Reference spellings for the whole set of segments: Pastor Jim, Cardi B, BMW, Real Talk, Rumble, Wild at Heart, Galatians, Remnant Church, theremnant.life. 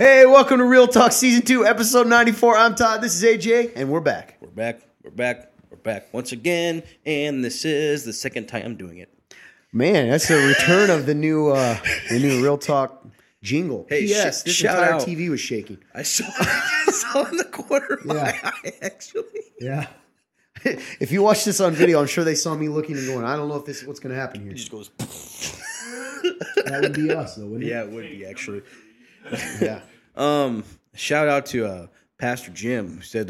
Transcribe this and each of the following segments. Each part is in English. Hey, welcome to Real Talk Season 2, Episode 94. I'm Todd, this is AJ, and we're back. We're back once again, and this is the second time I'm doing it. Man, that's the return of the new Real Talk jingle. Hey, yes, this entire out. TV was shaking. I saw in the corner of my eye, actually. Yeah. If you watch this on video, I'm sure they saw me looking and going, I don't know if this is what's going to happen here. It just goes. That would be us, though, wouldn't it? Yeah, it would be, actually. Yeah. Shout out to Pastor Jim, who said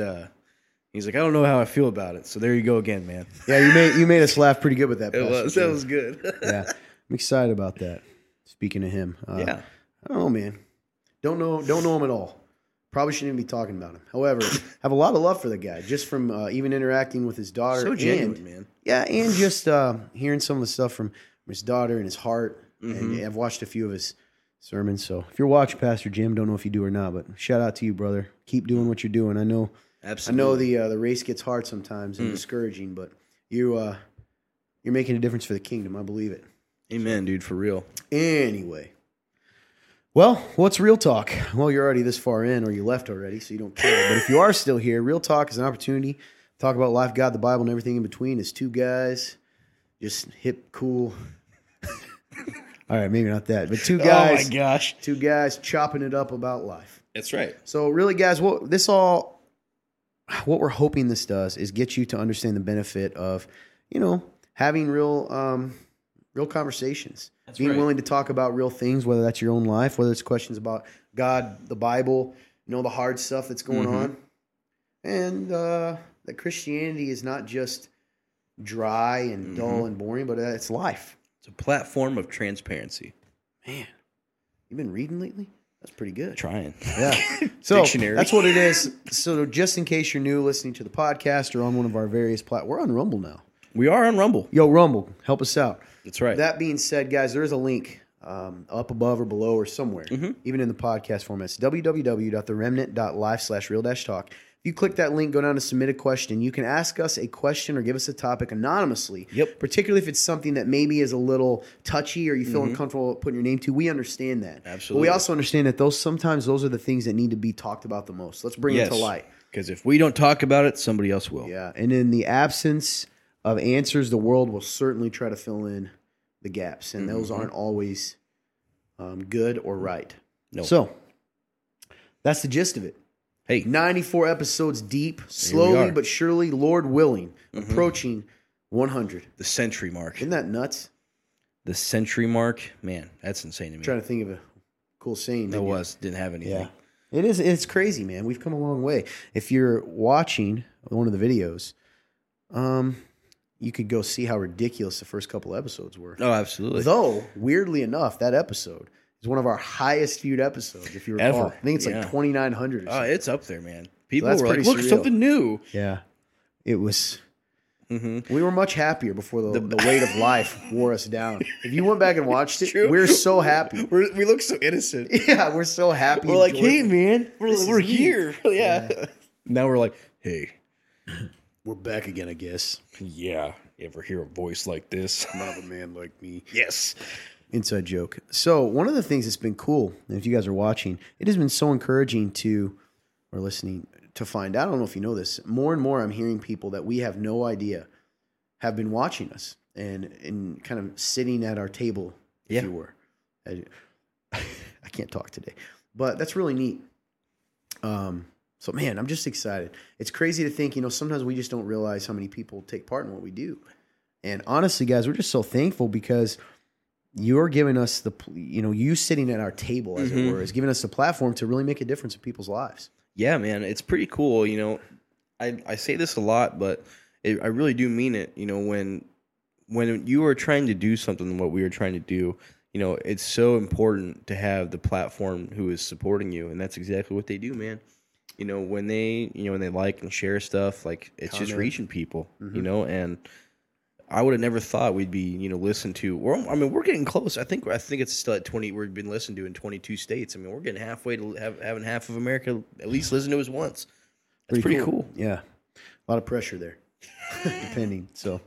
he's like, I don't know how I feel about it. So there you go again, man. Yeah, you made us laugh pretty good with that. That was good. Yeah, I'm excited about that. Speaking of him, I don't know, man. Don't know him at all. Probably shouldn't even be talking about him. However, have a lot of love for the guy, just from even interacting with his daughter. So genuine, man. Yeah, and just hearing some of the stuff from his daughter and his heart. Mm-hmm. And I've watched a few of his sermons. So if you're watching Pastor Jim, don't know if you do or not, but shout out to you, brother. Keep doing what you're doing. I know. Absolutely. I know the race gets hard sometimes and discouraging, but you're making a difference for the kingdom. I believe it. Amen, dude. For real. Anyway. Well, what's Real Talk? Well, you're already this far in, or you left already, so you don't care. But if you are still here, Real Talk is an opportunity to talk about life, God, the Bible, and everything in between. As two guys, just hip, cool. All right, maybe not that, but two guys. Oh my gosh, two guys chopping it up about life. That's right. So, really, guys, what we're hoping this does is get you to understand the benefit of, having real conversations, willing to talk about real things, whether that's your own life, whether it's questions about God, the Bible, the hard stuff that's going on, and that Christianity is not just dry and dull and boring, but it's life. A platform of transparency. Man, you've been reading lately? That's pretty good. Trying. Yeah. So dictionary. That's what it is. So just in case you're new listening to the podcast or on one of our various platforms, we're on Rumble now. We are on Rumble. Yo, Rumble, help us out. That's right. That being said, guys, there is a link up above or below or somewhere, even in the podcast format. It's www.theremnant.life/real-talk. If you click that link, go down to submit a question. You can ask us a question or give us a topic anonymously. Yep. Particularly if it's something that maybe is a little touchy or you feel uncomfortable putting your name to. We understand that. Absolutely. But we also understand that sometimes those are the things that need to be talked about the most. Let's bring it to light. Because if we don't talk about it, somebody else will. Yeah. And in the absence of answers, the world will certainly try to fill in the gaps. And those aren't always good or right. No. So that's the gist of it. Hey, 94 episodes deep, slowly but surely, Lord willing, approaching 100. The century mark. Isn't that nuts? The century mark? Man, that's insane to me. I'm trying to think of a cool saying. Didn't have anything. Yeah. It's crazy, man. We've come a long way. If you're watching one of the videos, you could go see how ridiculous the first couple episodes were. Oh, absolutely. Though, weirdly enough, that episode... It's one of our highest viewed episodes, if you recall. Ever. I think it's like 2,900 or something. It's up there, man. People were like, look, surreal. Something new. Yeah. It was. Mm-hmm. We were much happier before the weight of life wore us down. If you went back and watched it, we're so happy. We look so innocent. Yeah, we're so happy. We're like, hey, man, we're here. Yeah. Now we're like, hey, we're back again, I guess. Yeah. You ever hear a voice like this? Not a man like me. Yes. Inside joke. So one of the things that's been cool, and if you guys are watching, it has been so encouraging or listening to find out. I don't know if you know this. More and more I'm hearing people that we have no idea have been watching us and kind of sitting at our table, if you were. I can't talk today. But that's really neat. So, man, I'm just excited. It's crazy to think, sometimes we just don't realize how many people take part in what we do. And honestly, guys, we're just so thankful because... You're giving us you sitting at our table, as it were, is giving us the platform to really make a difference in people's lives. Yeah, man. It's pretty cool. I say this a lot, but I really do mean it. When you are trying to do something, what we are trying to do, it's so important to have the platform who is supporting you. And that's exactly what they do, man. When they, when they like and share stuff, like it's comment. Just reaching people, and I would have never thought we'd be, listened to. We're getting close. I think it's still at 20. We've been listened to in 22 states. I mean, we're getting halfway to having half of America at least listen to us once. That's pretty cool. Yeah, a lot of pressure there, depending. So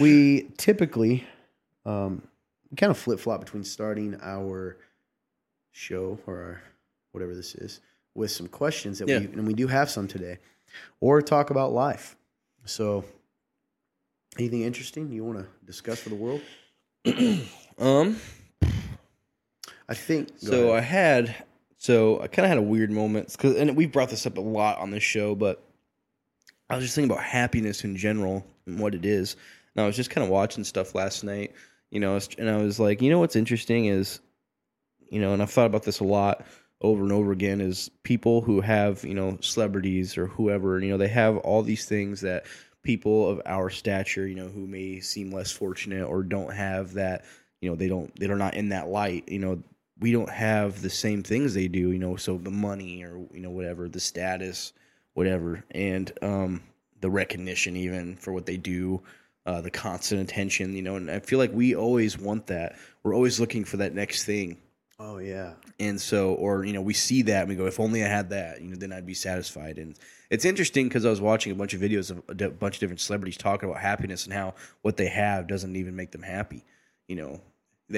we typically kind of flip flop between starting our show or our whatever this is, with some questions that we do have some today, or talk about life. So, anything interesting you want to discuss for the world? I think so. I kind of had a weird moment, and we brought this up a lot on this show, but I was just thinking about happiness in general and what it is. And I was just kind of watching stuff last night, and I was like, what's interesting is, and I've thought about this a lot over and over again, is people who have, celebrities or whoever, they have all these things that people of our stature, who may seem less fortunate or don't have that, they're not in that light, we don't have the same things they do, so the money or, whatever, the status, whatever, and the recognition even for what they do, the constant attention, and I feel like we always want that. We're always looking for that next thing. Oh, yeah. And so, or, we see that and we go, if only I had that, then I'd be satisfied. And it's interesting because I was watching a bunch of videos of a bunch of different celebrities talking about happiness and how what they have doesn't even make them happy, They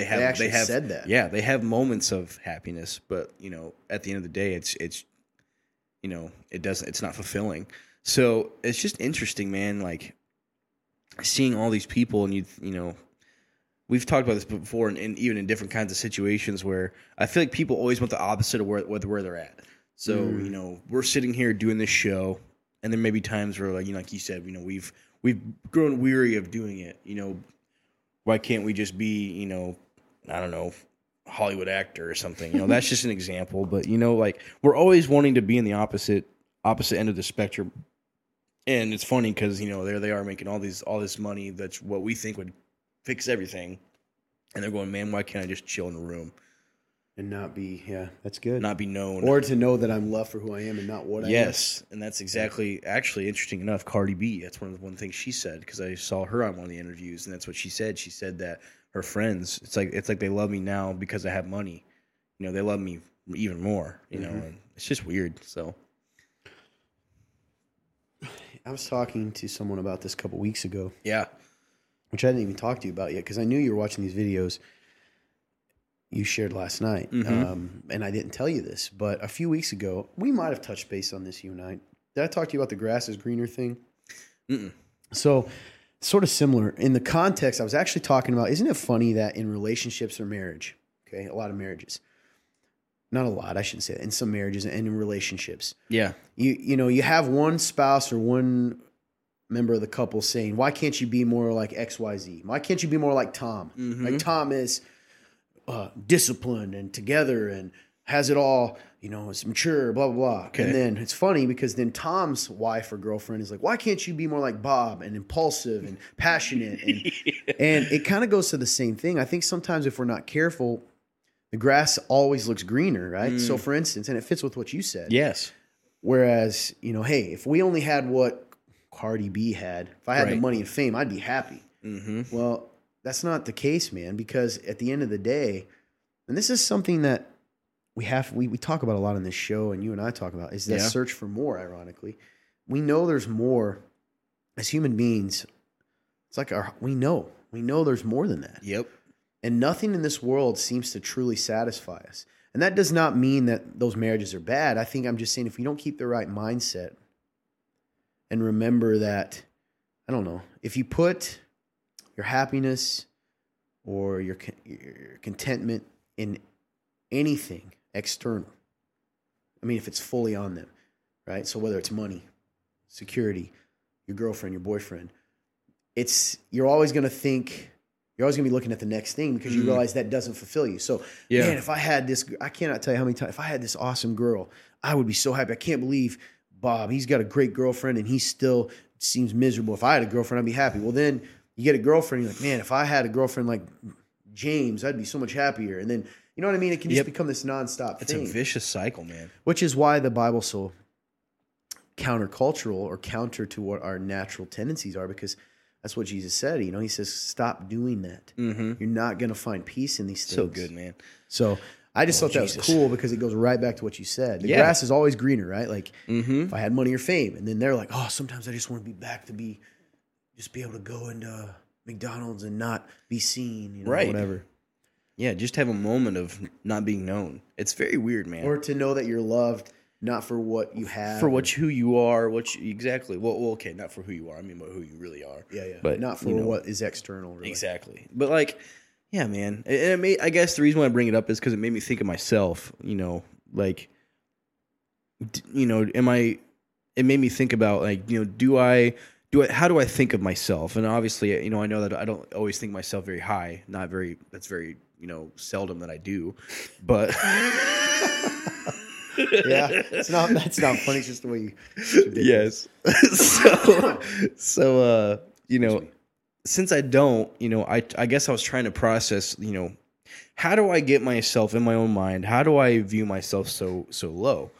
said that. Yeah, they have moments of happiness, but at the end of the day, it's not fulfilling. So it's just interesting, man. Like seeing all these people, and we've talked about this before, and even in different kinds of situations where I feel like people always want the opposite of where they're at. So we're sitting here doing this show, and there may be times where, like you said, we've grown weary of doing it, Why can't we just be, I don't know, Hollywood actor or something? That's just an example. But, we're always wanting to be in the opposite end of the spectrum. And it's funny because, there they are making all this money. That's what we think would fix everything. And they're going, man, why can't I just chill in a room? And not be, that's good. Not be known. Or to know that I'm loved for who I am and not what I am. Yes, and that's exactly, actually, interesting enough, Cardi B, that's one thing she said, because I saw her on one of the interviews, and that's what she said. She said that her friends, it's like they love me now because I have money. They love me even more, mm-hmm. And it's just weird, so. I was talking to someone about this a couple weeks ago. Yeah. Which I didn't even talk to you about yet, because I knew you were watching these videos you shared last night, mm-hmm. And I didn't tell you this, but a few weeks ago, we might have touched base on this, you and I. Did I talk to you about the grass is greener thing? Mm-mm. So, sort of similar. In the context, I was actually talking about, isn't it funny that in relationships or marriage, okay, a lot of marriages, not a lot, I shouldn't say that, in some marriages and in relationships. Yeah. You have one spouse or one member of the couple saying, why can't you be more like XYZ? Why can't you be more like Tom? Mm-hmm. Like Tom is disciplined and together and has it all, it's mature, blah, blah, blah. Okay. And then it's funny because then Tom's wife or girlfriend is like, why can't you be more like Bob and impulsive and passionate? And, and it kind of goes to the same thing. I think sometimes if we're not careful, the grass always looks greener, right? Mm. So for instance, and it fits with what you said. Yes. Whereas, hey, if we only had what Cardi B had, if I had the money and fame, I'd be happy. Mm-hmm. Well, that's not the case, man, because at the end of the day, and this is something that we talk about a lot on this show, and you and I talk about, is that search for more, ironically. We know there's more. As human beings, it's like we know there's more than that. Yep. And nothing in this world seems to truly satisfy us. And that does not mean that those marriages are bad. I think I'm just saying if we don't keep the right mindset and remember that, I don't know, if you put your happiness or your contentment in anything external. I mean, if it's fully on them, right? So whether it's money, security, your girlfriend, your boyfriend, you're always going to think, you're always going to be looking at the next thing because you realize that doesn't fulfill you. So, man, if I had this, I cannot tell you how many times, if I had this awesome girl, I would be so happy. I can't believe Bob, he's got a great girlfriend and he still seems miserable. If I had a girlfriend, I'd be happy. Well, then you get a girlfriend, you're like, man, if I had a girlfriend like James, I'd be so much happier. And then, you know what I mean? It can just become this nonstop thing. It's a vicious cycle, man. Which is why the Bible's so countercultural or counter to what our natural tendencies are, because that's what Jesus said. He says, stop doing that. Mm-hmm. You're not going to find peace in these things. So good, man. So I just thought that was cool because it goes right back to what you said. The grass is always greener, right? Like if I had money or fame. And then they're like, oh, sometimes I just want to be back to be... just be able to go into McDonald's and not be seen, whatever. Yeah, just have a moment of not being known. It's very weird, man. Or to know that you're loved, not for what you have. For what who you are, what you, exactly. Well, okay, not for who you are. I mean, but who you really are. Yeah, yeah. But not for what is external, really. Exactly. But like, yeah, man. And I guess the reason why I bring it up is because it made me think of myself, like, it made me think about, like, how do I think of myself? And obviously, I know that I don't always think myself very high. That's very, seldom that I do. But yeah, that's not funny. It's just the way you should be. Yes. Since I don't, I guess I was trying to process, how do I get myself in my own mind? How do I view myself so low?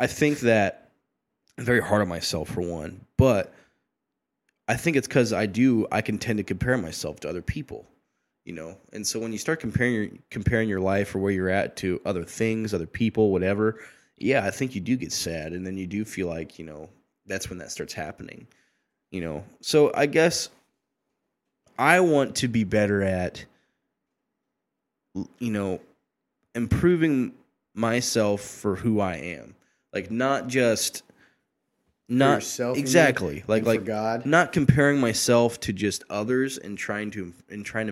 I think that I'm very hard on myself for one, but I think it's because I can tend to compare myself to other people, and so when you start comparing your life or where you're at to other things, other people, whatever, yeah, I think you do get sad, and then you do feel like, that's when that starts happening, So I guess I want to be better at, improving myself for who I am, like not just. Not yourself, exactly like God. Not comparing myself to just others and trying to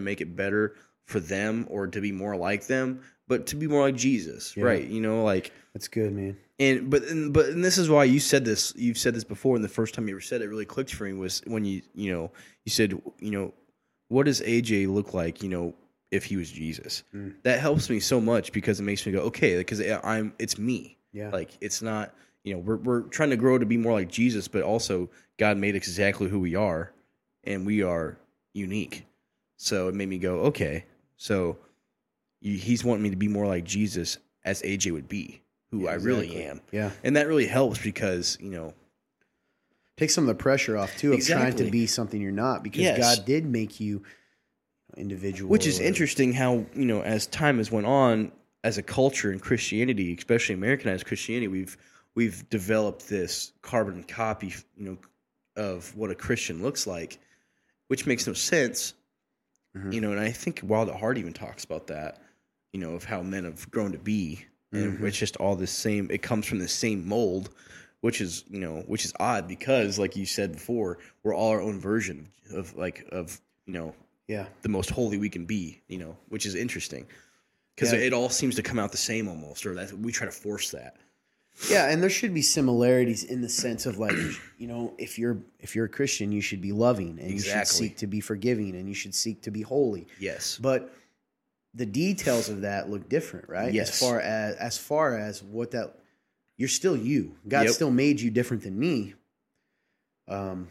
make it better for them or to be more like them, but to be more like Jesus, yeah. Right? That's good, man. And this is why you said this. You've said this before, and the first time you ever said it really clicked for me was when you said what does AJ look like if he was Jesus? Mm. That helps me so much because it makes me go okay because it's me. Yeah, it's not. We're trying to grow to be more like Jesus, but also God made exactly who we are, and we are unique. So it made me go, okay, so he's wanting me to be more like Jesus as AJ would be, who exactly. I really am. Yeah, and that really helps because, Take some of the pressure off, too, of trying to be something you're not, because yes. God did make you individual. Which is interesting how, as time has went on, as a culture in Christianity, especially Americanized Christianity, we've developed this carbon copy, of what a Christian looks like, which makes no sense, mm-hmm. And I think Wild at Heart even talks about that, of how men have grown to be, and mm-hmm. It's just all the same. It comes from the same mold, which is odd because, like you said before, we're all our own version of the most holy we can be, which is interesting because it all seems to come out the same almost, or that we try to force that. Yeah, and there should be similarities in the sense of if you're a Christian, you should be loving and exactly. You should seek to be forgiving and you should seek to be holy. Yes. But the details of that look different, right? Yes. As far as what that you're still you. God yep. still made you different than me. And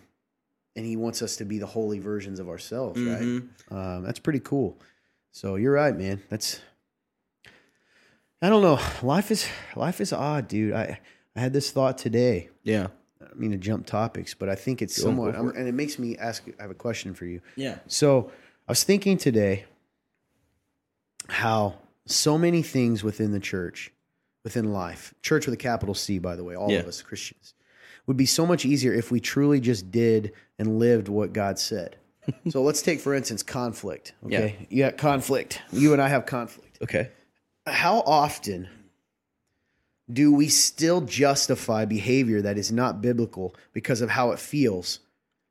he wants us to be the holy versions of ourselves, mm-hmm. right? That's pretty cool. So you're right, man. I don't know. Life is odd, dude. I had this thought today. Yeah. I mean to jump topics, but I think it's somewhat, and it makes me ask. I have a question for you. Yeah. So I was thinking today how so many things within the church, within life, church with a capital C, by the way, all of us Christians, would be so much easier if we truly just did and lived what God said. So let's take, for instance, conflict. Okay. Yeah. You got conflict. You and I have conflict. Okay. How often do we still justify behavior that is not biblical because of how it feels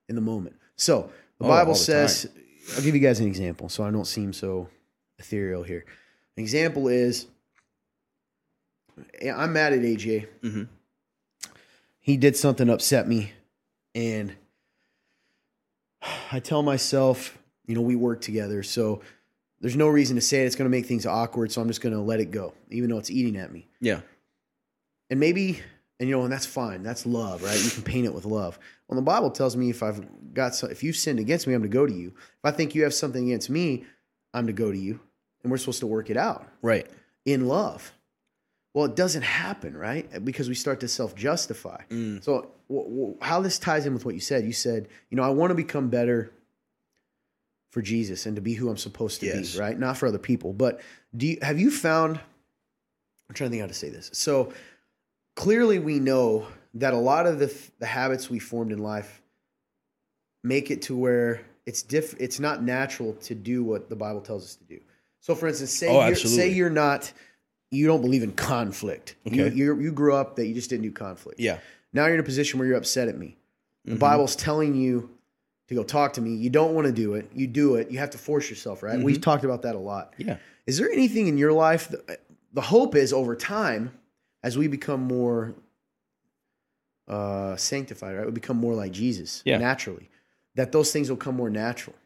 in the moment? So the Bible says, I'll give you guys an example so I don't seem so ethereal here. An example is, I'm mad at AJ. Mm-hmm. He did something to upset me. And I tell myself, we work together, so there's no reason to say it. It's going to make things awkward, so I'm just going to let it go, even though it's eating at me. Yeah. And maybe, and that's fine. That's love, right? You can paint it with love. Well, the Bible tells me if you've sinned against me, I'm to go to you. If I think you have something against me, I'm to go to you. And we're supposed to work it out. Right. In love. Well, it doesn't happen, right? Because we start to self-justify. Mm. So how this ties in with what you said. You said, I want to become better for Jesus and to be who I'm supposed to yes. be, right? Not for other people. But have you found, I'm trying to think how to say this. So clearly we know that a lot of the habits we formed in life make it to where it's not natural to do what the Bible tells us to do. So for instance, say you don't believe in conflict. Okay. You grew up that you just didn't do conflict. Yeah. Now you're in a position where you're upset at me. The mm-hmm. Bible's telling you to go talk to me. You don't want to do it. You do it. You have to force yourself, right? Mm-hmm. We've talked about that a lot. Yeah. Is there anything in your life that, the hope is over time, as we become more sanctified, right? We become more like Jesus naturally, that those things will come more natural,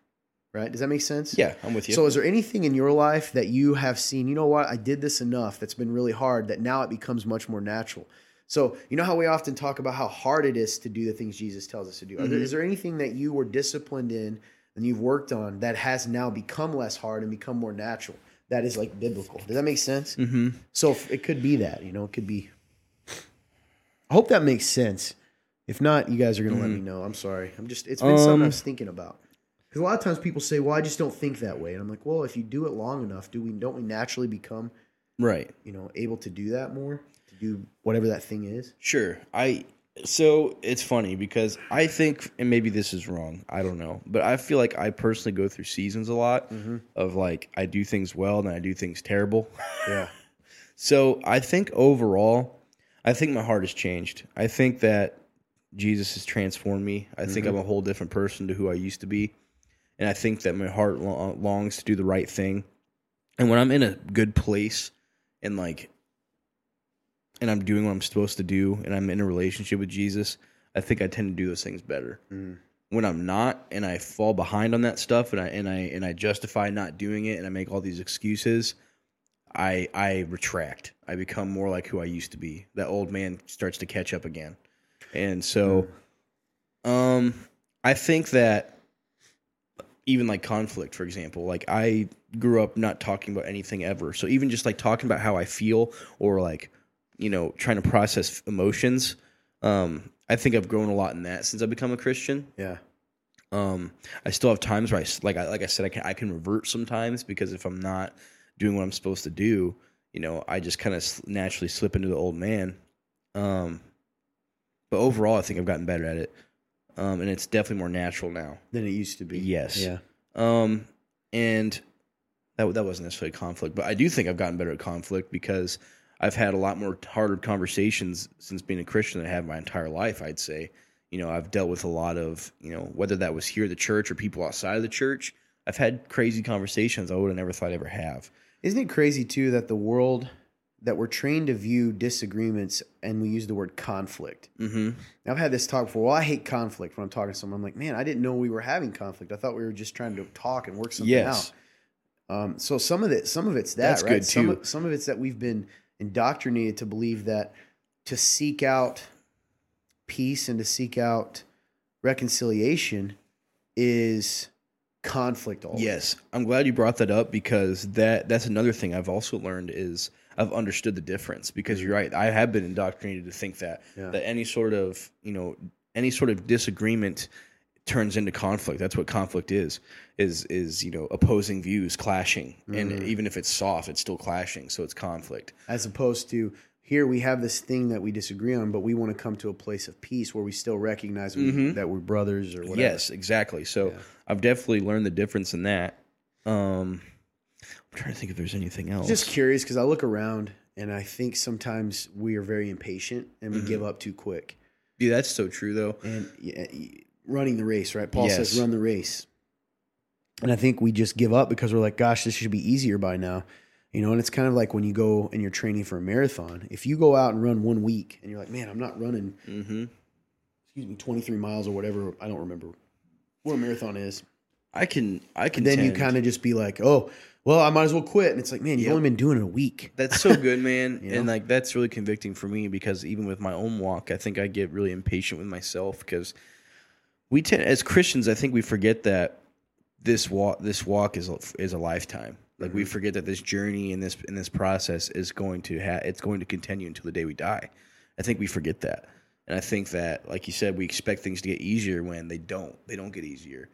right? Does that make sense? Yeah, I'm with you. So is there anything in your life that you have seen, you know what, I did this enough that's been really hard that now it becomes much more natural? So you know how we often talk about how hard it is to do the things Jesus tells us to do. Mm-hmm. Is there anything that you were disciplined in and you've worked on that has now become less hard and become more natural? That is like biblical. Does that make sense? Mm-hmm. So it could be that, you know, it could be. I hope that makes sense. If not, you guys are going to let me know. I'm sorry. It's been something I was thinking about. Because a lot of times people say, well, I just don't think that way. And I'm like, well, if you do it long enough, don't we naturally become able to do that more, to do whatever that thing is? Sure. So it's funny because I think, and maybe this is wrong, I don't know, but I feel like I personally go through seasons a lot of like I do things well and I do things terrible. Yeah. So I think overall, I think my heart has changed. I think that Jesus has transformed me. I think I'm a whole different person to who I used to be. And I think that my heart longs to do the right thing. And when I'm in a good place and like, and I'm doing what I'm supposed to do, and I'm in a relationship with Jesus, I think I tend to do those things better. Mm. When I'm not, and I fall behind on that stuff, and I justify not doing it, and I make all these excuses, I retract. I become more like who I used to be. That old man starts to catch up again, and so, I think that even like conflict, for example, like I grew up not talking about anything ever. So even just like talking about how I feel or like, you know, trying to process emotions. I think I've grown a lot in that since I've become a Christian. Yeah. I still have times where I said, I can revert sometimes because if I'm not doing what I'm supposed to do, you know, I just kind of naturally slip into the old man. But overall, I think I've gotten better at it. And it's definitely more natural now than it used to be. Yes. Yeah. And that wasn't necessarily conflict, but I do think I've gotten better at conflict because I've had a lot more harder conversations since being a Christian than I have my entire life, I'd say. You know, I've dealt with a lot of, you know, whether that was here at the church or people outside of the church, I've had crazy conversations I would have never thought I'd ever have. Isn't it crazy, too, that the world, that we're trained to view disagreements, and we use the word conflict. Mm-hmm. Now, I've had this talk before. Well, I hate conflict when I'm talking to someone. I'm like, man, I didn't know we were having conflict. I thought we were just trying to talk and work something out. So some of it's that, that's right? Good too. Some of it's that we've been indoctrinated to believe that to seek out peace and to seek out reconciliation is conflict always. Yes, I'm glad you brought that up because that's another thing I've also learned is I've understood the difference because you're right. I have been indoctrinated to think that any sort of disagreement turns into conflict. That's what conflict is, you know, opposing views clashing. And even if it's soft, it's still clashing. So it's conflict. As opposed to here, we have this thing that we disagree on, but we want to come to a place of peace where we still recognize that we're brothers or whatever. Yes, exactly. So I've definitely learned the difference in that. I'm trying to think if there's anything else. I'm just curious because I look around and I think sometimes we are very impatient and we give up too quick. Yeah, that's so true though. And running the race, right? Paul says run the race. And I think we just give up because we're like, gosh, this should be easier by now. You know, and it's kind of like when you go and you're training for a marathon. If you go out and run 1 week and you're like, man, I'm not running 23 miles or whatever. I don't remember what a marathon is. I can. Then you kind of just be like, oh, well, I might as well quit. And it's like, man, you've only been doing it a week. That's so good, man. You know? And like, that's really convicting for me because even with my own walk, I think I get really impatient with myself because we tend, as Christians, I think we forget that this walk is a lifetime. Like we forget that this journey and this process is going to continue until the day we die. I think we forget that, and I think that, like you said, we expect things to get easier when they don't. They don't get easier.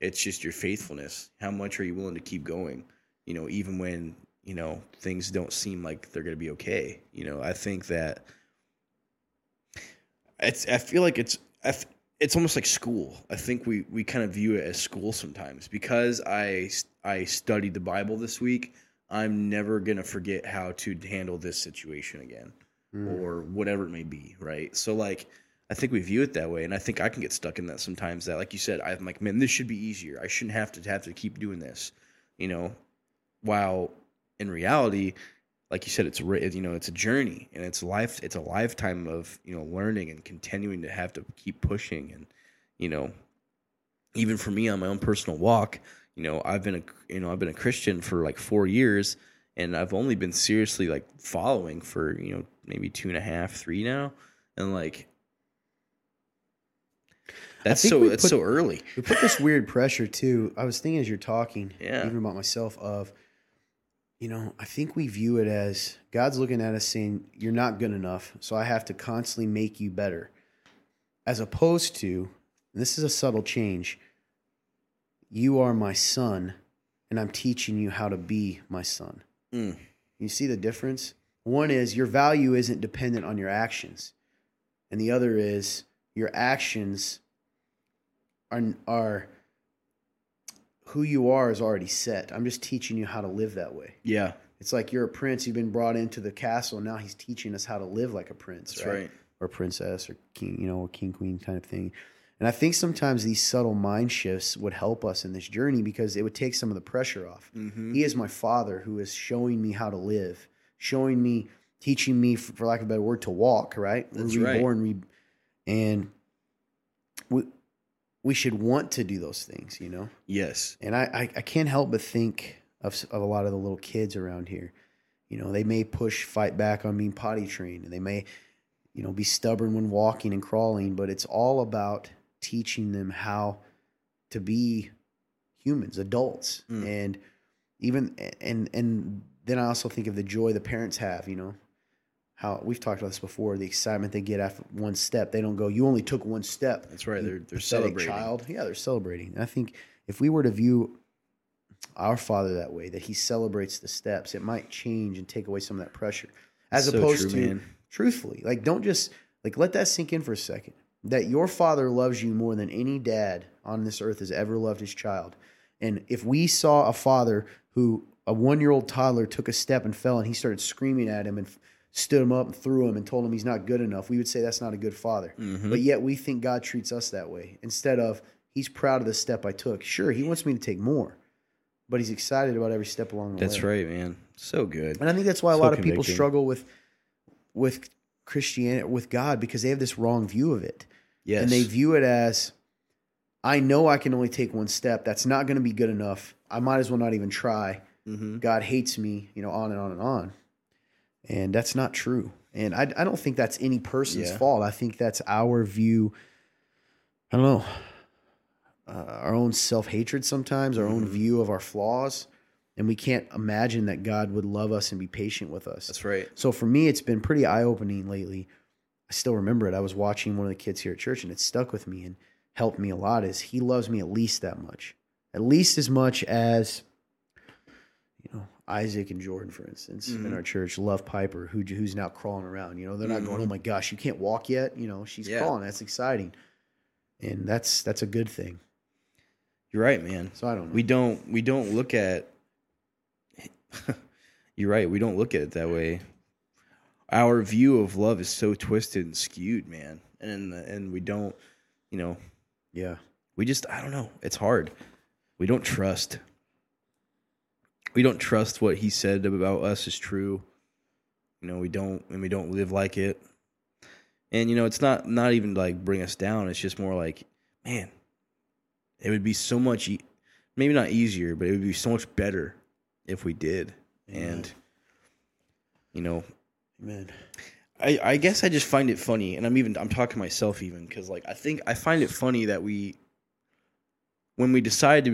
It's just your faithfulness. How much are you willing to keep going? You know, even when you know things don't seem like they're going to be okay. You know, I think that it's. I feel like it's. It's almost like school. I think we kind of view it as school sometimes because I studied the Bible this week. I'm never going to forget how to handle this situation again or whatever it may be. Right. So like, I think we view it that way. And I think I can get stuck in that sometimes that, like you said, I'm like, man, this should be easier. I shouldn't have to keep doing this, you know, while in reality, like you said, it's, you know, it's a journey and it's a lifetime of, you know, learning and continuing to have to keep pushing. And, you know, even for me on my own personal walk, you know, I've been a Christian for like 4 years, and I've only been seriously like following for, you know, maybe 2.5, 3 now. And like, that's so early. We put this weird pressure too. I was thinking as you're talking, even about myself of, you know, I think we view it as God's looking at us saying, you're not good enough. So I have to constantly make you better, as opposed to, and this is a subtle change, you are my son, and I'm teaching you how to be my son. Mm. You see the difference? One is your value isn't dependent on your actions. And the other is your actions are who you are is already set. I'm just teaching you how to live that way. Yeah. It's like you're a prince. You've been brought into the castle. Now he's teaching us how to live like a prince. That's right. Or princess or king, you know, or king, queen kind of thing. And I think sometimes these subtle mind shifts would help us in this journey because it would take some of the pressure off. Mm-hmm. He is my father who is showing me how to live, showing me, teaching me, for lack of a better word, to walk, right? That's reborn, right. And we should want to do those things, you know? Yes. And I can't help but think of a lot of the little kids around here. You know, they may fight back on being potty trained, and they may, you know, be stubborn when walking and crawling, but it's all about teaching them how to be humans, adults. Mm. And then I also think of the joy the parents have, you know, how we've talked about this before, the excitement they get after one step. They don't go, you only took one step. That's right. They're celebrating. Child. Yeah, they're celebrating. And I think if we were to view our father that way, that he celebrates the steps, it might change and take away some of that pressure. As so opposed true, to, man. Truthfully, like don't just like let that sink in for a second. That your father loves you more than any dad on this earth has ever loved his child. And if we saw a father who a 1-year-old toddler took a step and fell and he started screaming at him and stood him up and threw him and told him he's not good enough, we would say that's not a good father. Mm-hmm. But yet we think God treats us that way instead of he's proud of the step I took. Sure, he wants me to take more, but he's excited about every step along the way. That's right, man. So good. And I think that's why a lot of people struggle with Christianity, with God, because they have this wrong view of it. Yes. And they view it as, I know I can only take one step. That's not going to be good enough. I might as well not even try. Mm-hmm. God hates me, you know, on and on and on. And that's not true. And I don't think that's any person's fault. I think that's our view. I don't know, our own self-hatred sometimes, our own view of our flaws. And we can't imagine that God would love us and be patient with us. That's right. So for me, it's been pretty eye-opening lately. I still remember it. I was watching one of the kids here at church, and it stuck with me and helped me a lot is he loves me at least that much. At least as much as, you know, Isaac and Jordan, for instance, in our church, love Piper, who's now crawling around. You know, they're not going, oh my gosh, you can't walk yet. You know, she's crawling. That's exciting. And that's a good thing. You're right, man. So I don't know. We don't look at... You're right. We don't look at it that way. Our view of love is so twisted and skewed, man. And we don't, you know. Yeah. We just, I don't know. It's hard. We don't trust. We don't trust what he said about us is true. You know, we don't live like it. And, you know, it's not even like bring us down. It's just more like, man, it would be so much, maybe not easier, but it would be so much better if we did. And, you know, I guess I just find it funny, and I'm talking to myself even, because like I think I find it funny that when we decide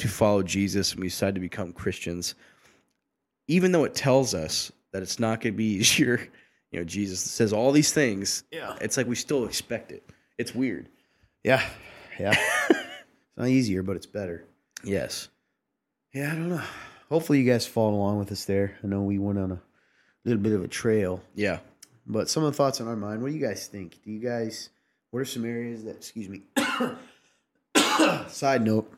to follow Jesus and we decide to become Christians, even though it tells us that it's not going to be easier, you know, Jesus says all these things. Yeah, it's like we still expect it. It's weird. Yeah, it's not easier, but it's better. Yes. Yeah, I don't know. Hopefully you guys followed along with us there. I know we went on a little bit of a trail. Yeah. But some of the thoughts on our mind, what do you guys think? What are some areas that, excuse me, side note,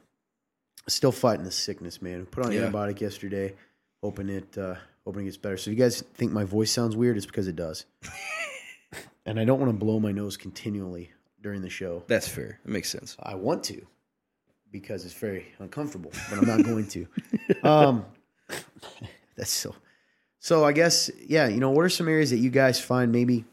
Still fighting the sickness, man. Put on antibiotic yesterday, hoping it gets better. So if you guys think my voice sounds weird, it's because it does. And I don't want to blow my nose continually during the show. That's fair. That makes sense. I want to because it's very uncomfortable, but I'm not going to. That's so... So I guess, what are some areas that you guys find maybe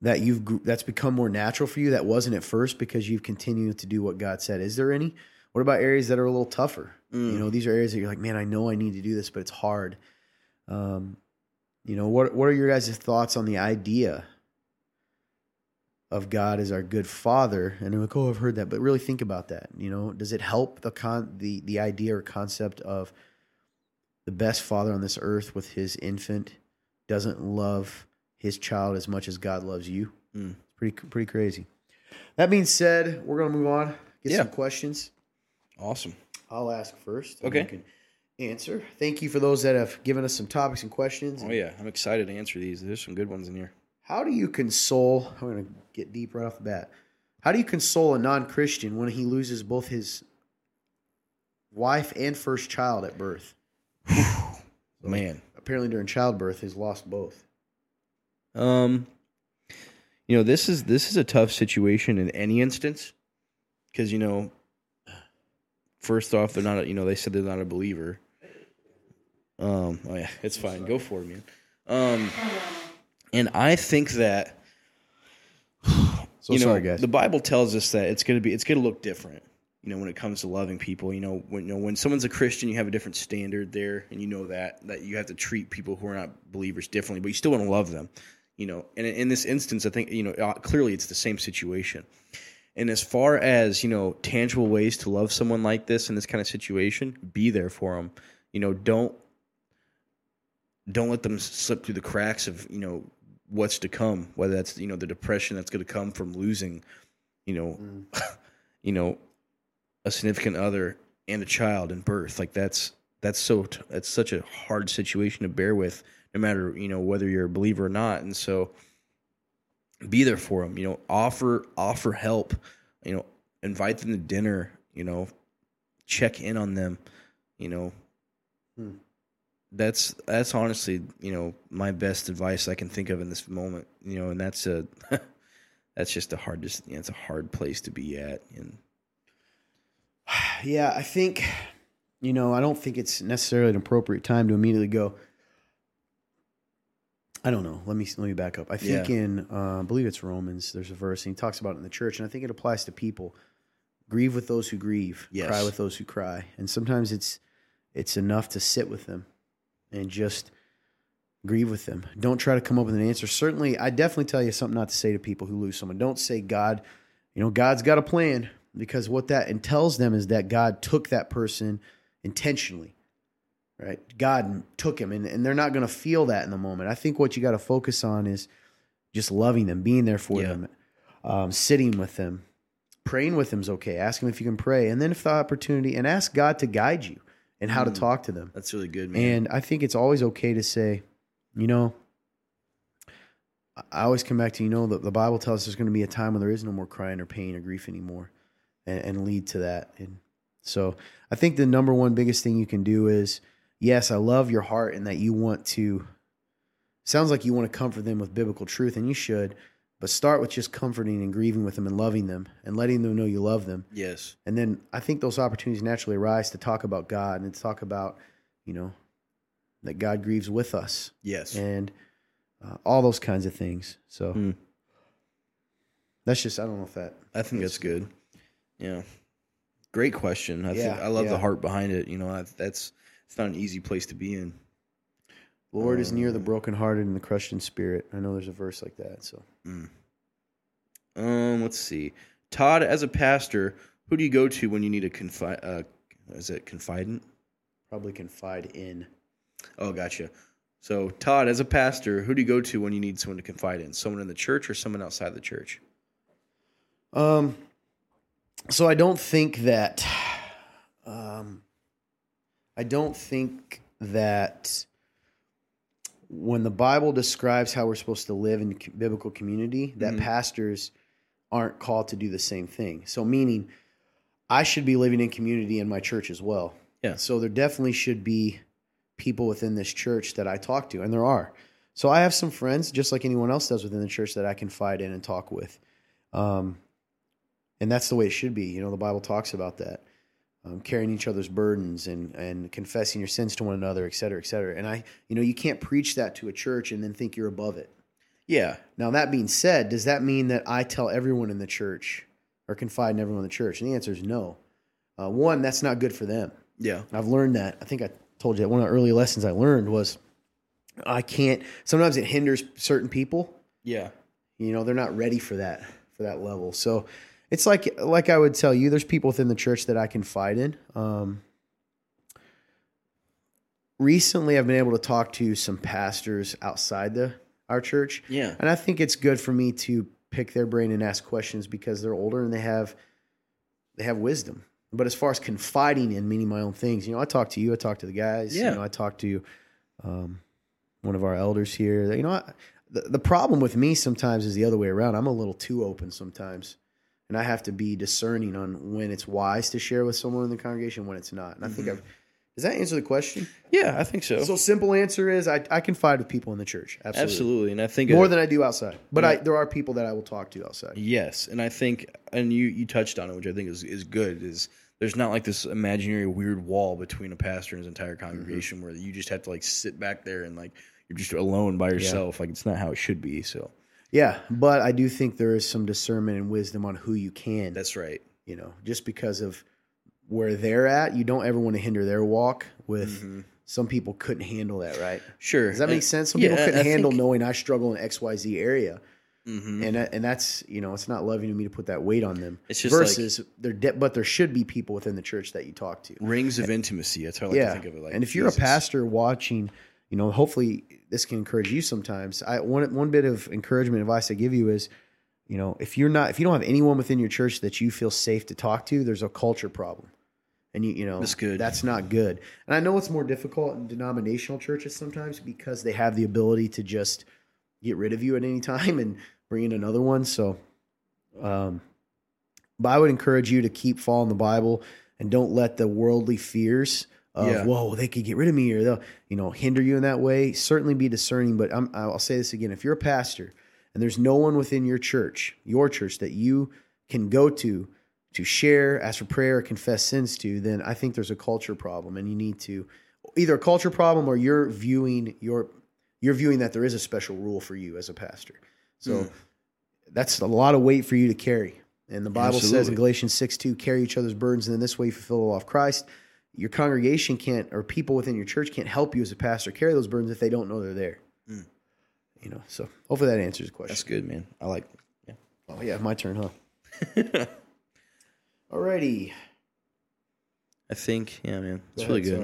that that's become more natural for you that wasn't at first because you've continued to do what God said? Is there any? What about areas that are a little tougher? Mm. These are areas that you're like, man, I know I need to do this, but it's hard. What are your guys' thoughts on the idea of God as our good Father? And I'm like, oh, I've heard that, but really think about that. Does it help the idea or concept of the best father on this earth with his infant doesn't love his child as much as God loves you? Mm. Pretty crazy. That being said, we're going to move on, get some questions. Awesome. I'll ask first. Okay. You can answer. Thank you for those that have given us some topics and questions. Oh, yeah. I'm excited to answer these. There's some good ones in here. How do you console... I'm going to get deep right off the bat. How do you console a non-Christian when he loses both his wife and first child at birth? Man, apparently during childbirth, he's lost both. This is a tough situation in any instance, because first off, they're not. They said they're not a believer. Oh yeah, it's fine. Go for it, man. And I think that sorry, guys. The Bible tells us that it's gonna look different. When it comes to loving people, when someone's a Christian, you have a different standard there, and that you have to treat people who are not believers differently, but you still want to love them, And in this instance, I think clearly it's the same situation. And as far as tangible ways to love someone like this in this kind of situation, be there for them. Don't let them slip through the cracks of what's to come, whether that's the depression that's going to come from losing, a significant other and a child in birth. Like that's such a hard situation to bear with, no matter, whether you're a believer or not. And so be there for them, offer help, invite them to dinner, check in on them, That's honestly, my best advice I can think of in this moment, and that's just it's a hard place to be at. And yeah, I think, I don't think it's necessarily an appropriate time to immediately go, I don't know. Let me back up. I think I believe it's Romans, there's a verse, and he talks about it in the church, and I think it applies to people. Grieve with those who grieve, cry with those who cry. And sometimes it's enough to sit with them and just grieve with them. Don't try to come up with an answer. Certainly, I definitely tell you something not to say to people who lose someone. Don't say, God, God's got a plan. Because what that tells them is that God took that person intentionally, right? God took him, and they're not going to feel that in the moment. I think what you got to focus on is just loving them, being there for them, sitting with them, praying with them is okay. Ask them if you can pray, and then if the opportunity, and ask God to guide you and how to talk to them. That's really good, man. And I think it's always okay to say, I always come back to, the Bible tells us there's going to be a time when there is no more crying or pain or grief anymore. And lead to that. And so I think the number one biggest thing you can do is, yes, I love your heart and that you want to, sounds like you want to comfort them with biblical truth, and you should, but start with just comforting and grieving with them and loving them and letting them know you love them. Yes. And then I think those opportunities naturally arise to talk about God and to talk about, that God grieves with us. Yes. And all those kinds of things. So that's just, I don't know if that. I think that's good. Yeah, great question. I love the heart behind it. It's not an easy place to be in. Lord is near the brokenhearted and the crushed in spirit. I know there's a verse like that. So, let's see. Todd, as a pastor, who do you go to when you need a confide? Is it confidant? Probably confide in. Oh, gotcha. So, Todd, as a pastor, who do you go to when you need someone to confide in? Someone in the church or someone outside the church? So I don't think that when the Bible describes how we're supposed to live in biblical community, that pastors aren't called to do the same thing. So meaning I should be living in community in my church as well. Yeah. So there definitely should be people within this church that I talk to, and there are. So I have some friends, just like anyone else does within the church, that I confide in and talk with. And that's the way it should be. You know, the Bible talks about that. Carrying each other's burdens and confessing your sins to one another, et cetera, et cetera. And you can't preach that to a church and then think you're above it. Yeah. Now, that being said, does that mean that I tell everyone in the church or confide in everyone in the church? And the answer is no. One, that's not good for them. Yeah. I've learned that. I think I told you that one of the early lessons I learned was I can't, sometimes it hinders certain people. Yeah. You know, they're not ready for that level. So it's like I would tell you, there's people within the church that I confide in. Recently I've been able to talk to some pastors outside our church. Yeah. And I think it's good for me to pick their brain and ask questions because they're older and they have wisdom. But as far as confiding in, meaning my own things, you know, I talk to you, I talk to the guys, yeah. You know, I talk to one of our elders here. You know, the problem with me sometimes is the other way around. I'm a little too open sometimes, and I have to be discerning on when it's wise to share with someone in the congregation, when it's not. And I think does that answer the question? Yeah, I think so. So simple answer is I confide with people in the church. Absolutely. And I think more than I do outside. But yeah. There are people that I will talk to outside. Yes. And I think, and you touched on it, which I think is good, is there's not like this imaginary weird wall between a pastor and his entire congregation where you just have to like sit back there and like you're just alone by yourself. Yeah. Like it's not how it should be. So yeah. But I do think there is some discernment and wisdom on who you can. That's right. You know, just because of where they're at, you don't ever want to hinder their walk with some people couldn't handle that, right? Sure. Does that make sense? Some people couldn't handle knowing I struggle in XYZ area. Mm-hmm. And that's, you know, it's not loving to me to put that weight on them. It's just versus like, but there should be people within the church that you talk to. Rings of intimacy. That's how I like to think of it. Like, and if you're a pastor watching, you know, hopefully this can encourage you sometimes. One bit of encouragement advice I give you is, you know, if you don't have anyone within your church that you feel safe to talk to, there's a culture problem. And, you know, that's not good. And I know it's more difficult in denominational churches sometimes because they have the ability to just get rid of you at any time and bring in another one. So, but I would encourage you to keep following the Bible and don't let the worldly fears of, whoa, they could get rid of me or they'll, you know, hinder you in that way. Certainly be discerning. But I'll say this again. If you're a pastor and there's no one within your church that you can go to share, ask for prayer, confess sins to, then I think there's a culture problem, and you need to either a culture problem or you're viewing that there is a special rule for you as a pastor. So that's a lot of weight for you to carry. And the Bible says in Galatians 6:2, carry each other's burdens, and in this way you fulfill the law of Christ. Your congregation can't, or people within your church can't help you as a pastor carry those burdens if they don't know they're there. Mm. You know, so hopefully that answers the question. That's good, man. I like it. Yeah. Oh yeah, my turn, huh? Alrighty. I think, yeah, man. It's really good.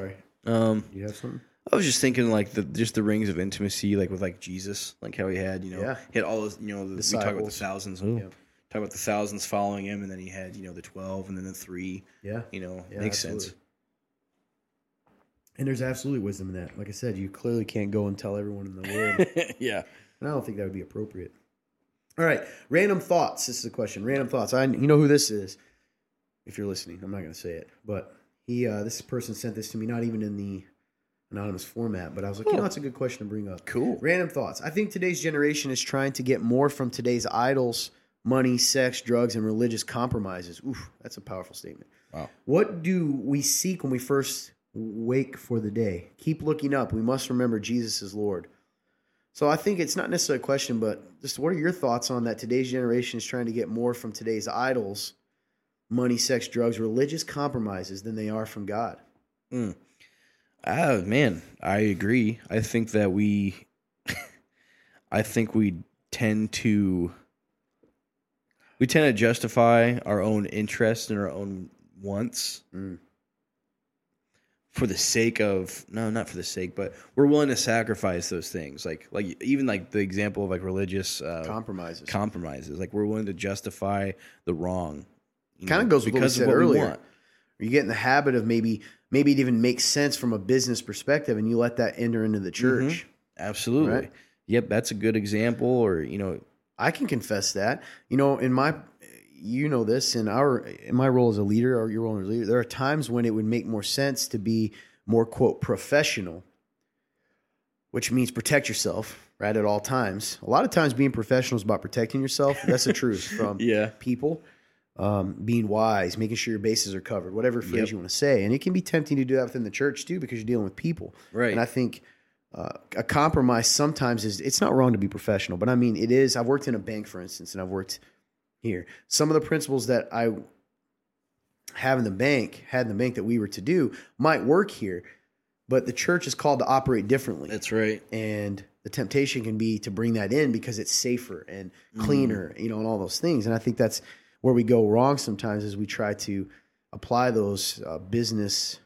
Sorry. You have something? I was just thinking like the rings of intimacy, like with like Jesus, like how he had, you know, hit all those, you know, we talk about the thousands. Yeah. Talk about the thousands following him, and then he had, you know, the 12 and then the 3. Yeah. You know, makes sense. And there's absolutely wisdom in that. Like I said, you clearly can't go and tell everyone in the world. Yeah. And I don't think that would be appropriate. All right. Random thoughts. This is a question. Random thoughts. You know who this is. If you're listening, I'm not going to say it, but this person sent this to me, not even in the anonymous format, but I was like, you know, that's a good question to bring up. Cool. Random thoughts. I think today's generation is trying to get more from today's idols, money, sex, drugs, and religious compromises. Oof, that's a powerful statement. Wow. What do we seek when we first wake for the day? Keep looking up. We must remember Jesus is Lord. So I think it's not necessarily a question, but just what are your thoughts on that today's generation is trying to get more from today's idols, money, sex, drugs, religious compromises than they are from God? Man, I agree. I think that we tend to justify our own interests and our own wants for the sake of, no, not for the sake, but we're willing to sacrifice those things. Like even like the example of like religious compromises. Like we're willing to justify the wrong. Kind of goes with what we said earlier. You get in the habit of maybe it even makes sense from a business perspective, and you let that enter into the church. Mm-hmm. Absolutely. Right? Yep, that's a good example. Or, you know, I can confess that. You know, in my you know this, in my role as a leader, or your role as a leader, there are times when it would make more sense to be more, quote, professional, which means protect yourself, right, at all times. A lot of times being professional is about protecting yourself. That's the truth from people. Being wise, making sure your bases are covered, whatever phrase you want to say. And it can be tempting to do that within the church too, because you're dealing with people. Right. And I think a compromise sometimes is, it's not wrong to be professional, but I mean, it is. I've worked in a bank, for instance, and I've worked here. Some of the principles that I have in the bank, had in the bank that we were to do might work here, but the church is called to operate differently. That's right. And the temptation can be to bring that in because it's safer and cleaner, you know, and all those things. And I think that's where we go wrong sometimes is we try to apply those business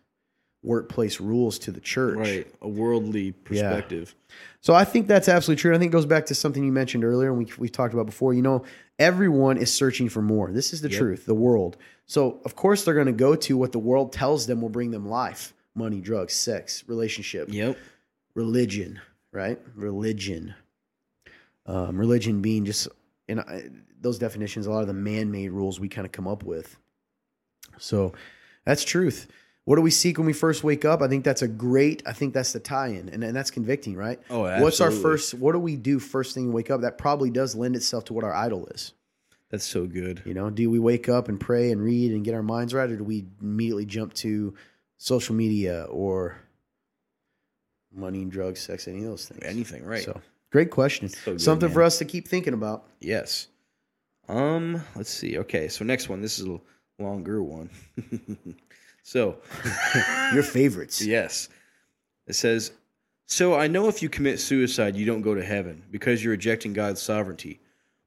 workplace rules to the church. Right, a worldly perspective. Yeah. So I think that's absolutely true. I think it goes back to something you mentioned earlier and we talked about before. You know, everyone is searching for more. This is the truth, the world. So, of course, they're going to go to what the world tells them will bring them life, money, drugs, sex, relationship, religion, right? Religion being just... those definitions, a lot of the man-made rules we kind of come up with. So that's truth. What do we seek when we first wake up? I think that's that's the tie-in. And that's convicting, right? Oh, absolutely. What do we do first thing we wake up? That probably does lend itself to what our idol is. That's so good. You know, do we wake up and pray and read and get our minds right? Or do we immediately jump to social media or money, drugs, sex, any of those things? Anything, right. So great question. So good, something for us to keep thinking about. Yes. Let's see. Okay, so next one. This is a longer one. So, your favorites. Yes. It says, so I know if you commit suicide, you don't go to heaven because you're rejecting God's sovereignty.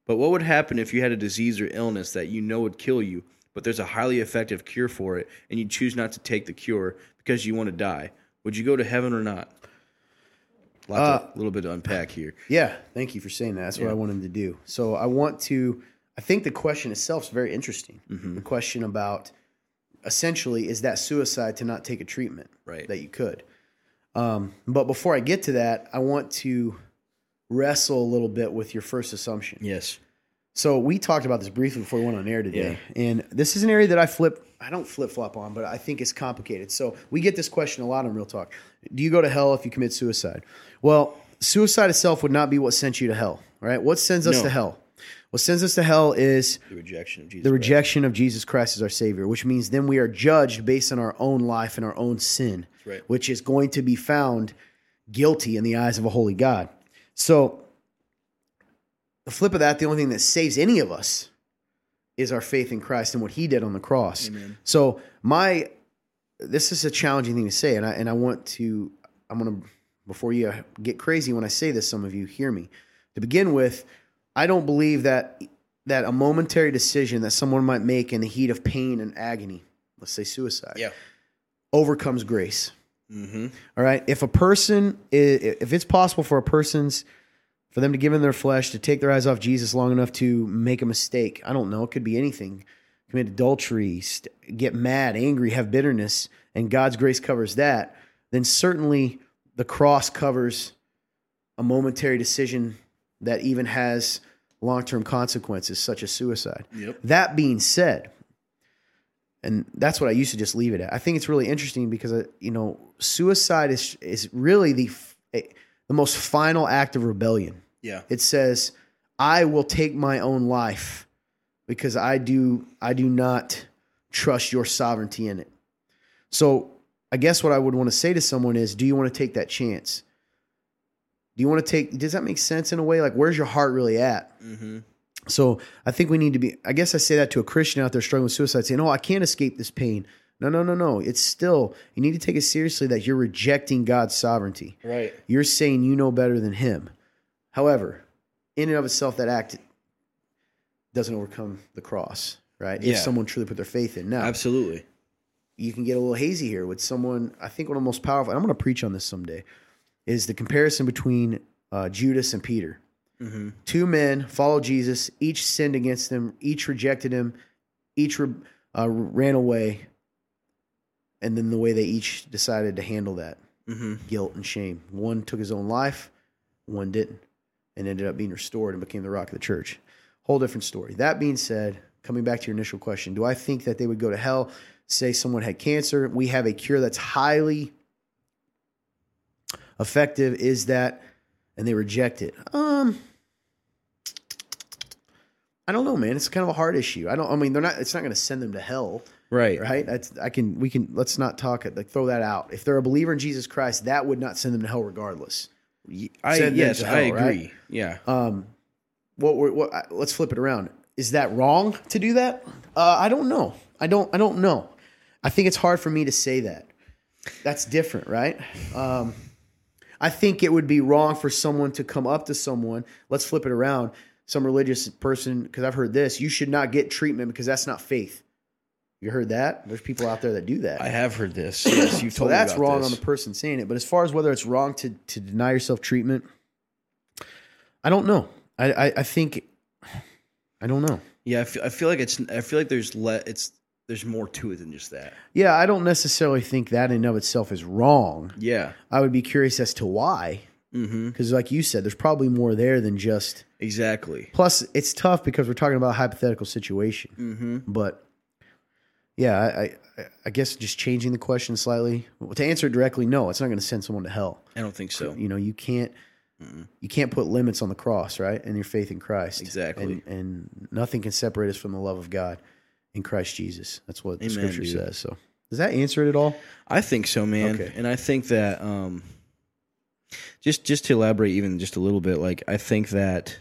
But what would happen if you had a disease or illness that you know would kill you, but there's a highly effective cure for it, and you choose not to take the cure because you want to die? Would you go to heaven or not? A little bit to unpack here. Yeah, thank you for saying that. That's what I wanted to do. So I think the question itself is very interesting. Mm-hmm. The question about essentially is that suicide to not take a treatment that you could. But before I get to that, I want to wrestle a little bit with your first assumption. Yes. So we talked about this briefly before we went on air today. Yeah. And this is an area that I don't flip-flop on, but I think it's complicated. So we get this question a lot on Real Talk. Do you go to hell if you commit suicide? Well, suicide itself would not be what sent you to hell, right? What sends us to hell? What sends us to hell is the rejection of Jesus Christ as our Savior, which means then we are judged based on our own life and our own sin, which is going to be found guilty in the eyes of a holy God. So the flip of that, the only thing that saves any of us is our faith in Christ and what he did on the cross. Amen. So this is a challenging thing to say, and I'm going to, before you get crazy when I say this, some of you hear me. To begin with, I don't believe that a momentary decision that someone might make in the heat of pain and agony, let's say suicide, overcomes grace. Mm-hmm. All right? If it's possible for for them to give in their flesh, to take their eyes off Jesus long enough to make a mistake. I don't know. It could be anything. Commit adultery, get mad, angry, have bitterness, and God's grace covers that. Then certainly the cross covers a momentary decision that even has long-term consequences, such as suicide. Yep. That being said, and that's what I used to just leave it at. I think it's really interesting because, suicide is really the most final act of rebellion. Yeah. It says, I will take my own life because I do not trust your sovereignty in it. So I guess what I would want to say to someone is, do you want to take that chance? Does that make sense in a way? Like, where's your heart really at? Mm-hmm. So I think we need to I guess I say that to a Christian out there struggling with suicide, saying, oh, I can't escape this pain. No. It's still, you need to take it seriously that you're rejecting God's sovereignty. Right. You're saying you know better than him. However, in and of itself, that act doesn't overcome the cross, right? Yeah. If someone truly put their faith in. Now, absolutely. You can get a little hazy here with someone. I think one of the most powerful, and I'm going to preach on this someday, is the comparison between Judas and Peter. Mm-hmm. Two men followed Jesus, each sinned against him, each rejected him, each ran away. And then the way they each decided to handle that guilt and shame. One took his own life, one didn't, and ended up being restored and became the rock of the church. Whole different story. That being said, coming back to your initial question, do I think that they would go to hell? Say someone had cancer. We have a cure that's highly effective. Is that, and they reject it. I don't know, man. It's kind of a hard issue. It's not going to send them to hell. Right. Let's not talk it. Like, throw that out. If they're a believer in Jesus Christ, that would not send them to hell regardless. I agree. Right? Yeah. Let's flip it around. Is that wrong to do that? I don't know. I don't know. I think it's hard for me to say that. That's different, right? I think it would be wrong for someone to come up to someone. Let's flip it around. Some religious person, because I've heard this, you should not get treatment because that's not faith. You heard that? There's people out there that do that. I have heard this. Yes, you've told me about this. So that's wrong on the person saying it. But as far as whether it's wrong to deny yourself treatment, I don't know. I don't know. Yeah, I feel like there's more to it than just that. Yeah, I don't necessarily think that in and of itself is wrong. Yeah, I would be curious as to why. Mm-hmm. Because, like you said, there's probably more there than just exactly. Plus, it's tough because we're talking about a hypothetical situation. Mm-hmm. But yeah, I guess just changing the question slightly to answer it directly. No, it's not going to send someone to hell. I don't think so. You know, you can't. You can't put limits on the cross, right? And your faith in Christ. Exactly. And nothing can separate us from the love of God in Christ Jesus. That's what the scripture says. So does that answer it at all? I think so, man. Okay. And I think that just to elaborate even just a little bit, like I think that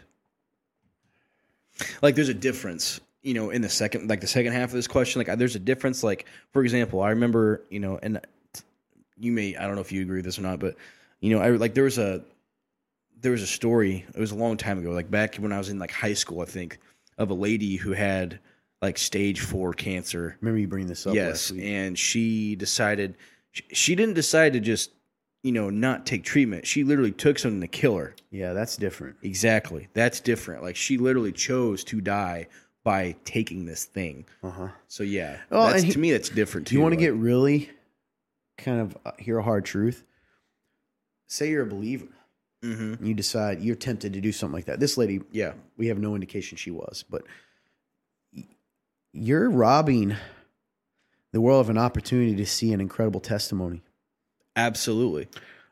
like there's a difference, you know, in the second half of this question. Like there's a difference. Like, for example, I remember, you know, and I don't know if you agree with this or not, but you know, there was a story, it was a long time ago, like back when I was in like high school, I think, of a lady who had like stage 4 cancer. Remember you bringing this up last week. Yes, and she decided, she didn't decide to just, you know, not take treatment. She literally took something to kill her. Yeah, that's different. Exactly. That's different. Like she literally chose to die by taking this thing. Uh-huh. So yeah, to me that's different too. You want to get really kind of hear a hard truth? Say you're a believer. Mm-hmm. You decide you're tempted to do something like that. This lady, yeah, we have no indication she was, but you're robbing the world of an opportunity to see an incredible testimony. Absolutely.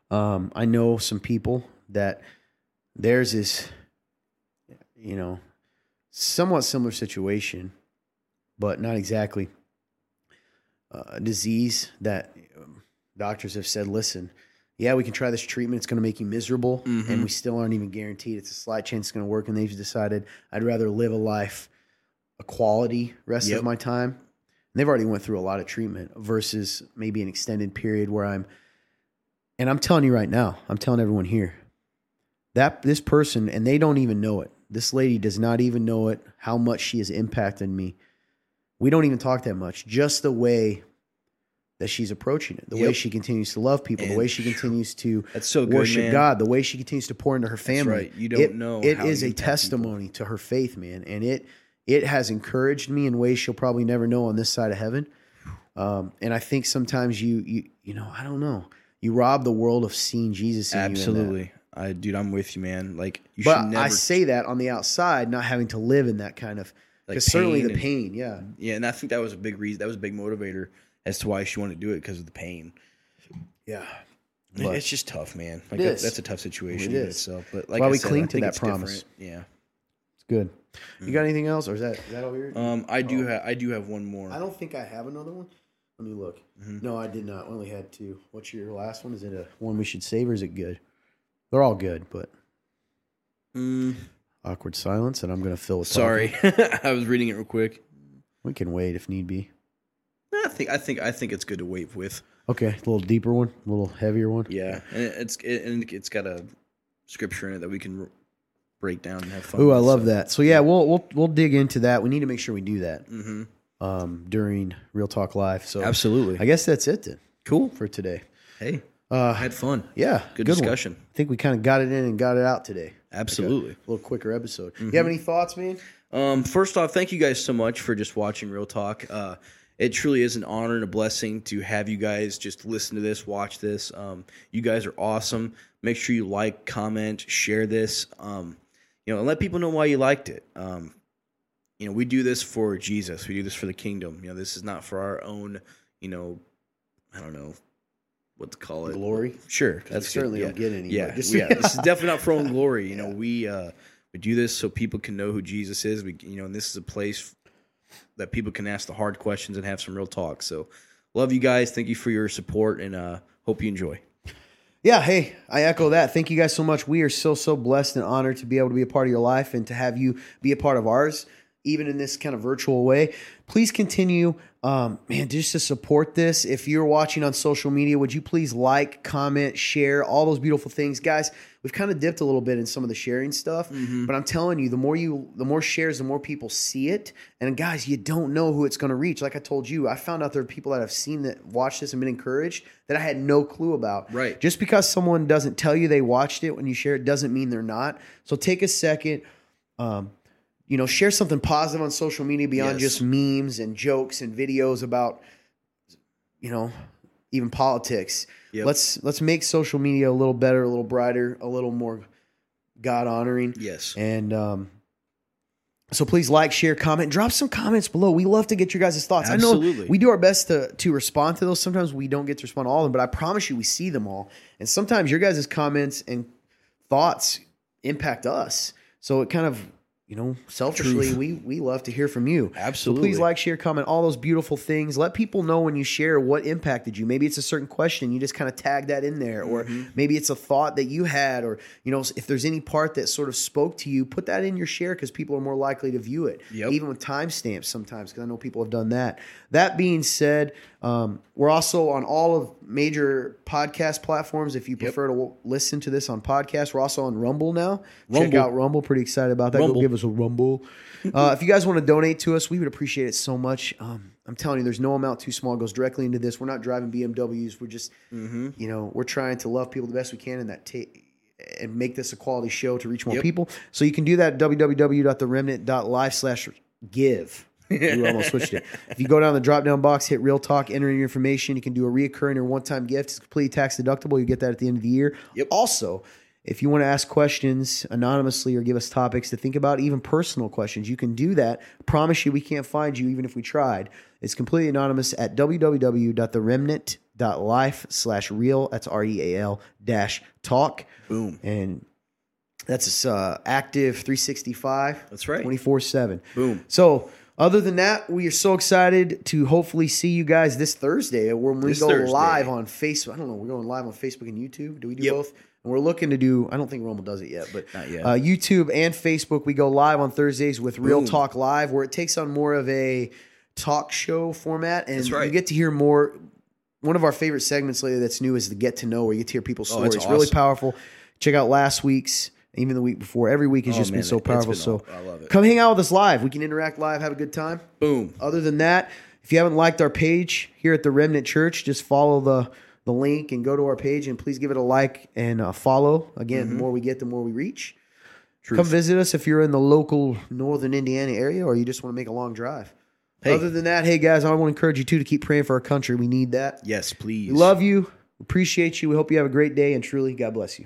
I know some people that theirs is, you know, somewhat similar situation, but not exactly a disease that doctors have said, listen, yeah, we can try this treatment. It's going to make you miserable, mm-hmm. and we still aren't even guaranteed. It's a slight chance it's going to work, and they've decided I'd rather live a life, a quality rest of my time. And they've already went through a lot of treatment versus maybe an extended period where I'm telling you right now, I'm telling everyone here, that this person, and they don't even know it. This lady does not even know it, how much she has impacted me. We don't even talk that much, just the way that she's approaching it, the way she continues to love people, the way she continues to worship God, the way she continues to pour into her family. That's right. You don't know. It is a testimony to her faith, man. And it has encouraged me in ways she'll probably never know on this side of heaven. And I think sometimes you know, I don't know, you rob the world of seeing Jesus in you. Absolutely. Dude, I'm with you, man. Like, you should never. But I say that on the outside, not having to live in that kind of, because certainly the pain. Yeah. Yeah. And I think that was a big reason. That was a big motivator as to why she wanted to do it, because of the pain. Yeah. It's just tough, man. Like that's a tough situation in itself. But like I said, I think it's different. Yeah. It's good. Mm-hmm. You got anything else, or is that all yours? I do have one more. I don't think I have another one. Let me look. Mm-hmm. No, I did not. I only had two. What's your last one? Is it a one we should save, or is it good? They're all good, but awkward silence, and I'm going to fill it. Sorry. I was reading it real quick. We can wait if need be. I think it's good to wait with. Okay, a little deeper one, a little heavier one. Yeah, and it's got a scripture in it that we can break down and have fun. Ooh, I love that. So yeah, we'll dig into that. We need to make sure we do that mm-hmm. During Real Talk Live. So absolutely, I guess that's it then. Cool for today. Hey, had fun. Yeah, good discussion. One. I think we kind of got it in and got it out today. Absolutely, like a little quicker episode. Mm-hmm. You have any thoughts, man? First off, thank you guys so much for just watching Real Talk. It truly is an honor and a blessing to have you guys just listen to this, watch this. You guys are awesome. Make sure you like, comment, share this, you know, and let people know why you liked it. you know, we do this for Jesus. We do this for the kingdom. You know, this is not for our own, you know, I don't know what to call it. Glory? Sure. That's certainly don't get any. Yeah, yeah. This is definitely not for our own glory. You know, we do this so people can know who Jesus is. We, you know, and this is a place that people can ask the hard questions and have some real talk. So love you guys. Thank you for your support, and hope you enjoy. Yeah, hey, I echo that. Thank you guys so much. We are so blessed and honored to be able to be a part of your life and to have you be a part of ours, even in this kind of virtual way. Please continue, man, just to support this. If you're watching on social media, would you please like, comment, share, all those beautiful things. Guys, we've kind of dipped a little bit in some of the sharing stuff, but I'm telling you, the more shares, the more people see it. And guys, you don't know who it's going to reach. Like I told you, I found out there are people that I've seen that watch this and been encouraged that I had no clue about. Right. Just because someone doesn't tell you they watched it when you share it doesn't mean they're not. So take a second, you know, share something positive on social media beyond just memes and jokes and videos about, you know, even politics. Yep. Let's make social media a little better, a little brighter, a little more God honoring. Yes. And so please like, share, comment, drop some comments below. We love to get your guys' thoughts. Absolutely. I know we do our best to respond to those. Sometimes we don't get to respond to all of them, but I promise you we see them all. And sometimes your guys' comments and thoughts impact us. So it kind of, you know, selfishly, we love to hear from you. Absolutely. So please like, share, comment, all those beautiful things. Let people know when you share what impacted you. Maybe it's a certain question. You just kind of tag that in there. Or maybe it's a thought that you had. Or, you know, if there's any part that sort of spoke to you, put that in your share because people are more likely to view it. Yep. Even with timestamps sometimes, because I know people have done that. That being said, we're also on all of major podcast platforms. If you prefer to listen to this on podcasts, we're also on Rumble now. Rumble. Check out Rumble. Pretty excited about that. Rumble. Go give us a Rumble. If you guys want to donate to us, we would appreciate it so much. I'm telling you, there's no amount too small. It goes directly into this. We're not driving BMWs. We're just, you know, we're trying to love people the best we can and and make this a quality show to reach more people. So you can do that at www.theremnant.life/give. You almost switched it. If you go down the drop-down box, hit Real Talk, enter in your information. You can do a reoccurring or one-time gift. It's completely tax-deductible. You get that at the end of the year. Yep. Also, if you want to ask questions anonymously or give us topics to think about, even personal questions, you can do that. I promise you we can't find you even if we tried. It's completely anonymous at www.theremnant.life/real. That's REAL-talk. Boom. And that's active 365. That's right. 24/7. Boom. So other than that, we are so excited to hopefully see you guys this Thursday when we go live on Facebook. I don't know. We're going live on Facebook and YouTube. Do we do both? And we're looking to do, I don't think Rumble does it yet, but not yet. YouTube and Facebook, we go live on Thursdays with Real Talk Live, where it takes on more of a talk show format. And you get to hear more. One of our favorite segments lately that's new is the Get to Know, where you get to hear people's stories. It's really powerful. Check out last week's. Even the week before, every week has just been so powerful. So I love it. Come hang out with us live. We can interact live, have a good time. Boom. Other than that, if you haven't liked our page here at the Remnant Church, just follow the link and go to our page and please give it a like and a follow. Again, the more we get, the more we reach. Truth. Come visit us if you're in the local northern Indiana area or you just want to make a long drive. Hey. Other than that, hey guys, I want to encourage you too to keep praying for our country. We need that. Yes, please. We love you. Appreciate you. We hope you have a great day and truly, God bless you.